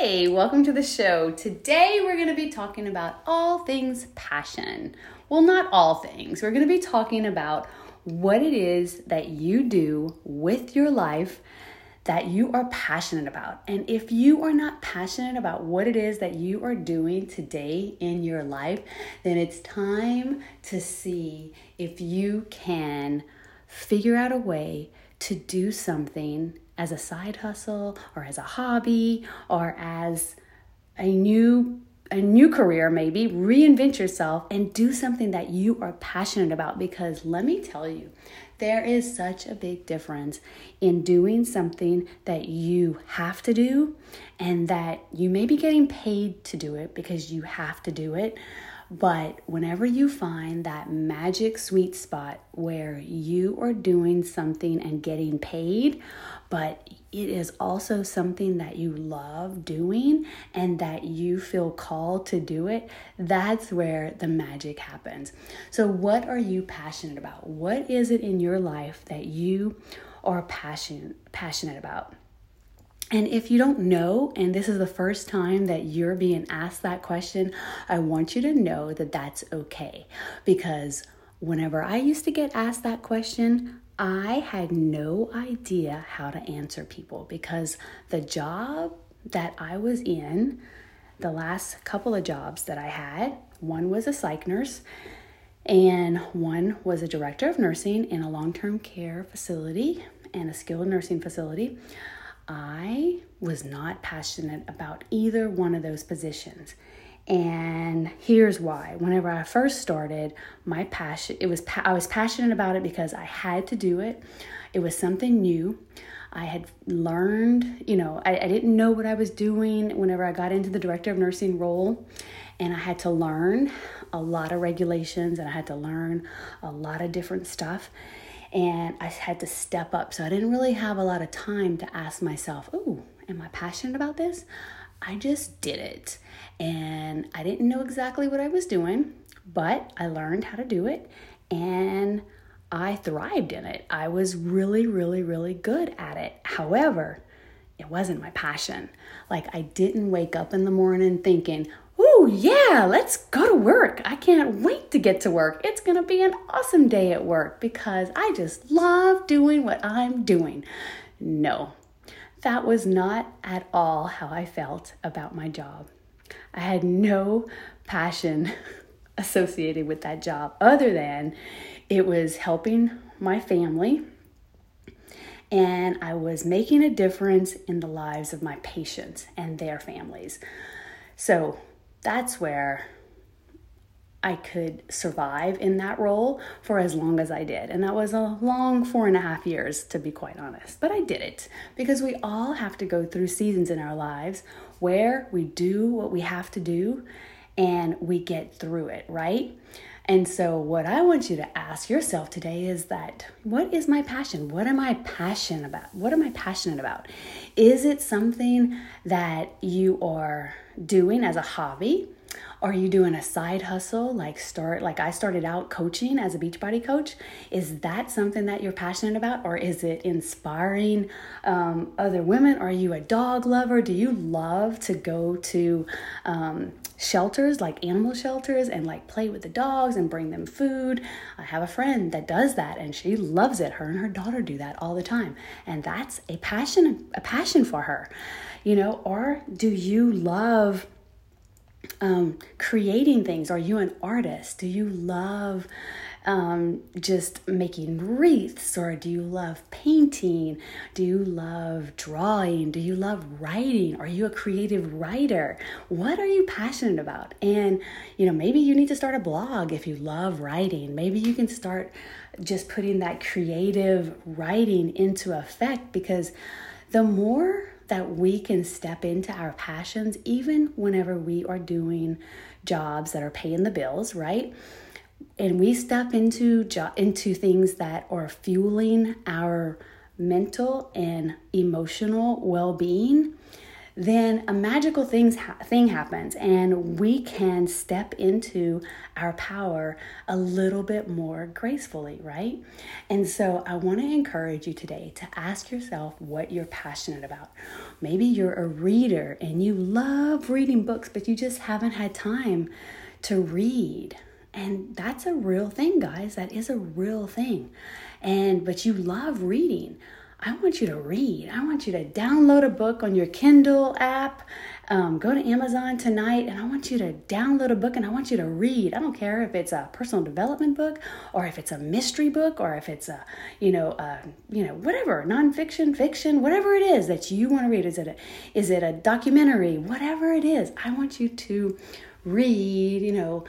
Hey, welcome to the show. Today we're going to be talking about all things passion. Well, not all things. We're going to be talking about what it is that you do with your life that you are passionate about. And if you are not passionate about what it is that you are doing today in your life, then it's time to see if you can figure out a way to do something as a side hustle or as a hobby or as a new career, maybe reinvent yourself and do something that you are passionate about. Because let me tell you, there is such a big difference in doing something that you have to do and that you may be getting paid to do it because you have to do it. But whenever you find that magic sweet spot where you are doing something and getting paid, but it is also something that you love doing and that you feel called to do it, that's where the magic happens. So what are you passionate about? What is it in your life that you are passionate about? And if you don't know, and this is the first time that you're being asked that question, I want you to know that that's okay. Because whenever I used to get asked that question, I had no idea how to answer people because the job that I was in, the last couple of jobs that I had, one was a psych nurse and one was a director of nursing in a long-term care facility and a skilled nursing facility. I was not passionate about either one of those positions. And here's why. Whenever I first started, my passion, I was passionate about it because I had to do it. It was something new. I had learned, I didn't know what I was doing whenever I got into the director of nursing role. And I had to learn a lot of regulations and I had to learn a lot of different stuff. And I had to step up. So I didn't really have a lot of time to ask myself, ooh, am I passionate about this? I just did it. And I didn't know exactly what I was doing, but I learned how to do it. And I thrived in it. I was really, really, really good at it. However, it wasn't my passion. Like I didn't wake up in the morning thinking, ooh, yeah, let's go to work. I can't wait to get to work. It's going to be an awesome day at work because I just love doing what I'm doing. No, that was not at all how I felt about my job. I had no passion associated with that job other than it was helping my family and I was making a difference in the lives of my patients and their families. So that's where I could survive in that role for as long as I did. And that was a long 4.5 years, to be quite honest. But I did it because we all have to go through seasons in our lives where we do what we have to do and we get through it, right? And so what I want you to ask yourself today is that, what is my passion? What am I passionate about? What am I passionate about? Is it something that you are doing as a hobby? Are you doing a side hustle? Like I started out coaching as a Beachbody coach. Is that something that you're passionate about? Or is it inspiring other women? Are you a dog lover? Do you love to go to shelters, like animal shelters, and like play with the dogs and bring them food? I have a friend that does that and she loves it. Her and her daughter do that all the time. And that's a passion for her, or do you love creating things? Are you an artist? Do you love just making wreaths, or do you love painting? Do you love drawing? Do you love writing? Are you a creative writer? What are you passionate about? And maybe you need to start a blog if you love writing. Maybe you can start just putting that creative writing into effect, because the more that we can step into our passions, even whenever we are doing jobs that are paying the bills, right? And we step into things that are fueling our mental and emotional well-being, then a magical thing happens and we can step into our power a little bit more gracefully, right? And so I want to encourage you today to ask yourself what you're passionate about. Maybe you're a reader and you love reading books, but you just haven't had time to read. And that's a real thing, guys. That is a real thing. But you love reading. I want you to read. I want you to download a book on your Kindle app. Go to Amazon tonight, and I want you to download a book, and I want you to read. I don't care if it's a personal development book, or if it's a mystery book, or if it's whatever, nonfiction, fiction, whatever it is that you want to read. Is it a documentary? Whatever it is, I want you to read.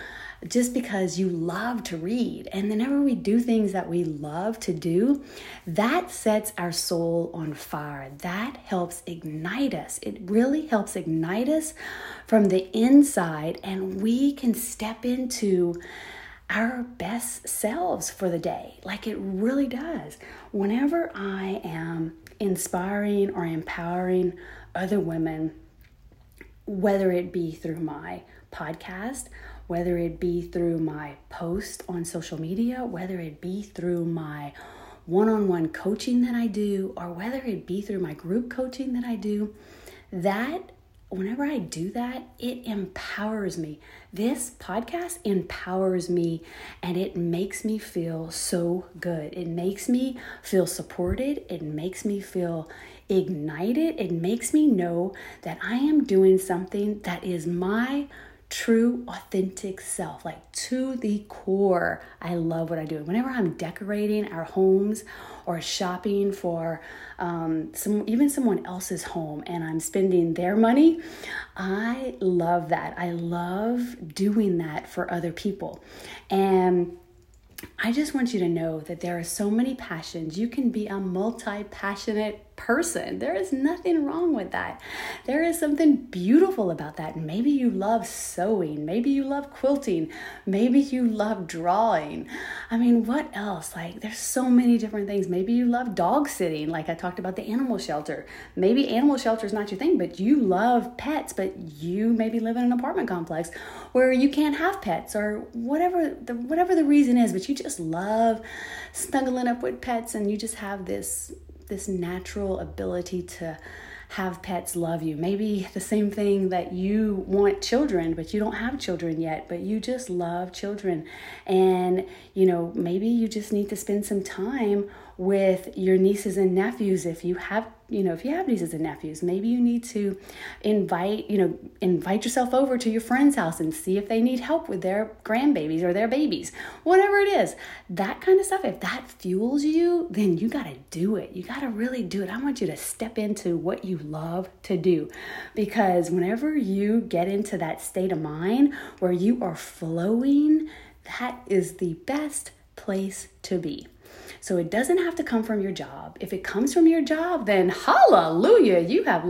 Just because you love to read. And whenever we do things that we love to do, that sets our soul on fire. That helps ignite us. It really helps ignite us from the inside, and we can step into our best selves for the day. Like, it really does. Whenever I am inspiring or empowering other women, whether it be through my podcast, whether it be through my post on social media, whether it be through my one-on-one coaching that I do, or whether it be through my group coaching that I do, that whenever I do that, it empowers me. This podcast empowers me, and it makes me feel so good. It makes me feel supported. It makes me feel ignited. It makes me know that I am doing something that is my true, authentic self, like to the core. I love what I do. Whenever I'm decorating our homes or shopping for someone else's home, and I'm spending their money, I love that. I love doing that for other people. And I just want you to know that there are so many passions. You can be a multi-passionate person. There is nothing wrong with that. There is something beautiful about that. Maybe you love sewing. Maybe you love quilting. Maybe you love drawing. I mean, what else? Like, there's so many different things. Maybe you love dog sitting. Like I talked about the animal shelter. Maybe animal shelter is not your thing, but you love pets, but you maybe live in an apartment complex where you can't have pets, or whatever the reason is, but you just love snuggling up with pets, and you just have this natural ability to have pets love you. Maybe the same thing that you want children, but you don't have children yet, but you just love children. And, maybe you just need to spend some time with your nieces and nephews. If you have nieces and nephews, maybe you need to invite yourself over to your friend's house and see if they need help with their grandbabies or their babies, whatever it is, that kind of stuff. If that fuels you, then you got to do it. You got to really do it. I want you to step into what you love to do, because whenever you get into that state of mind where you are flowing, that is the best place to be. So it doesn't have to come from your job. If it comes from your job, then hallelujah, you have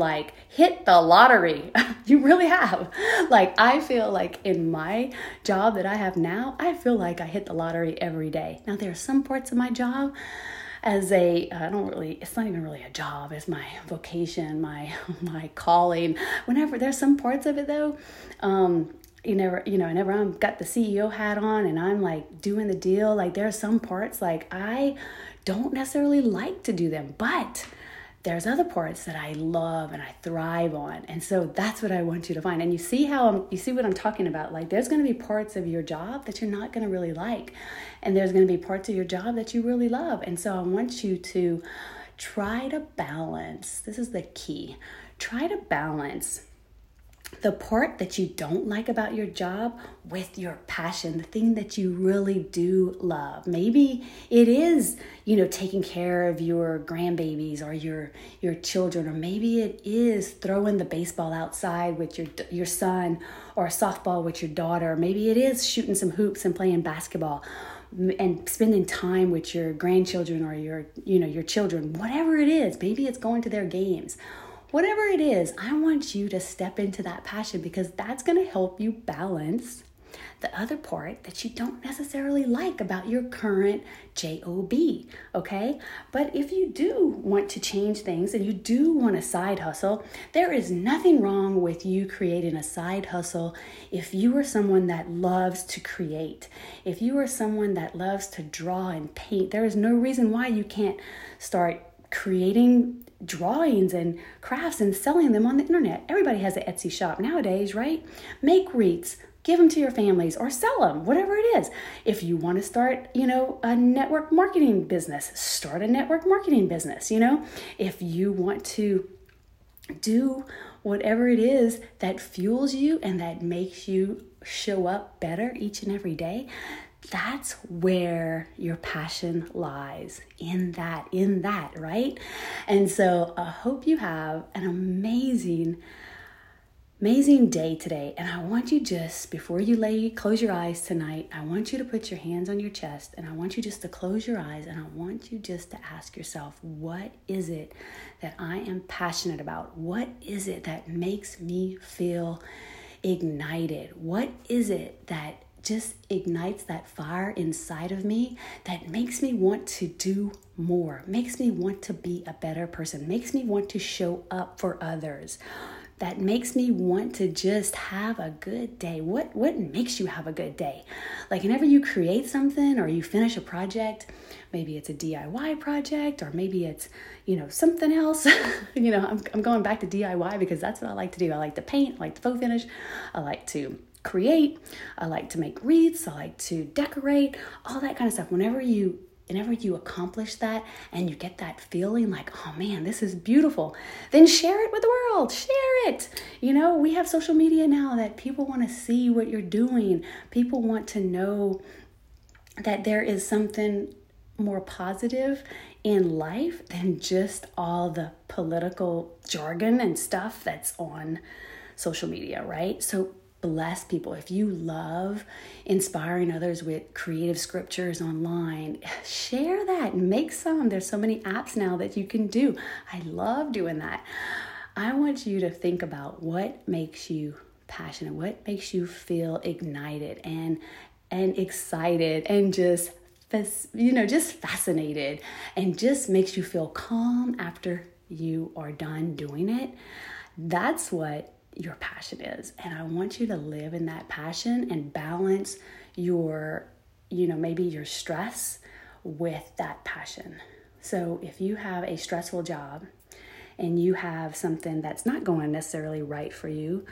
hit the lottery. You really have. I feel like in my job that I have now, I feel like I hit the lottery every day. Now, there are some parts of my job it's not even really a job. It's my vocation, my calling. Whenever there's some parts of it though, whenever I've got the CEO hat on and I'm doing the deal, there are some parts I don't necessarily like to do them, but there's other parts that I love and I thrive on. And so that's what I want you to find. And you see what I'm talking about. There's going to be parts of your job that you're not going to really like, and there's going to be parts of your job that you really love. And so I want you to try to balance. This is the key. Try to balance the part that you don't like about your job with your passion, the thing that you really do love. Maybe it is, taking care of your grandbabies or your children, or maybe it is throwing the baseball outside with your son, or softball with your daughter. Maybe it is shooting some hoops and playing basketball and spending time with your grandchildren or your children, whatever it is. Maybe it's going to their games. Whatever it is, I want you to step into that passion, because that's going to help you balance the other part that you don't necessarily like about your current job, okay? But if you do want to change things and you do want a side hustle, there is nothing wrong with you creating a side hustle if you are someone that loves to create. If you are someone that loves to draw and paint, there is no reason why you can't start creating drawings and crafts and selling them on the internet. Everybody has an Etsy shop nowadays, right? Make wreaths, give them to your families or sell them, whatever it is. If you want to start, a network marketing business, start a network marketing business, If you want to do whatever it is that fuels you and that makes you show up better each and every day, that's where your passion lies, in that, right? And so I hope you have an amazing day today. And I want you just, before you close your eyes tonight, I want you to put your hands on your chest, and I want you just to close your eyes, and I want you just to ask yourself, what is it that I am passionate about? What is it that makes me feel ignited? What is it that just ignites that fire inside of me that makes me want to do more, makes me want to be a better person, makes me want to show up for others, that makes me want to just have a good day? What makes you have a good day? Like, whenever you create something or you finish a project, maybe it's a DIY project, or maybe it's, something else. I'm going back to DIY because that's what I like to do. I like to paint, I like to faux finish, I like to create, I like to make wreaths, I like to decorate, all that kind of stuff. Whenever you accomplish that and you get that feeling like, oh man, this is beautiful, then share it with the world. Share it. We have social media now that people want to see what you're doing. People want to know that there is something more positive in life than just all the political jargon and stuff that's on social media, right? So bless people. If you love inspiring others with creative scriptures online, share that. Make some. There's so many apps now that you can do. I love doing that. I want you to think about what makes you passionate, what makes you feel ignited and excited and just just fascinated, and just makes you feel calm after you are done doing it. That's what your passion is. And I want you to live in that passion and balance your, maybe your stress with that passion. So if you have a stressful job and you have something that's not going necessarily right for you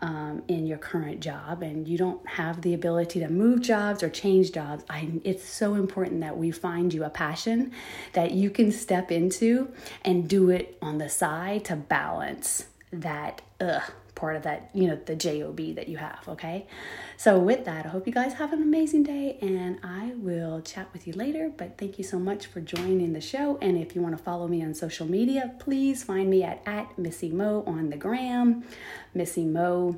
in your current job, and you don't have the ability to move jobs or change jobs, it's so important that we find you a passion that you can step into and do it on the side to balance that part of that, the job that you have, okay? So with that, I hope you guys have an amazing day, and I will chat with you later, but thank you so much for joining the show. And if you want to follow me on social media, please find me at Missy Mo on the gram, Missy Mo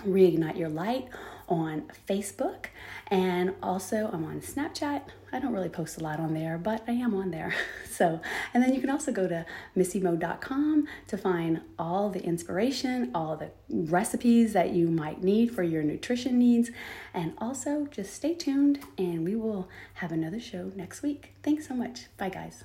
Reignite Your Light on Facebook, and also I'm on Snapchat. I don't really post a lot on there, but I am on there. So, and then you can also go to missymo.com to find all the inspiration, all the recipes that you might need for your nutrition needs. And also just stay tuned, and we will have another show next week. Thanks so much. Bye guys.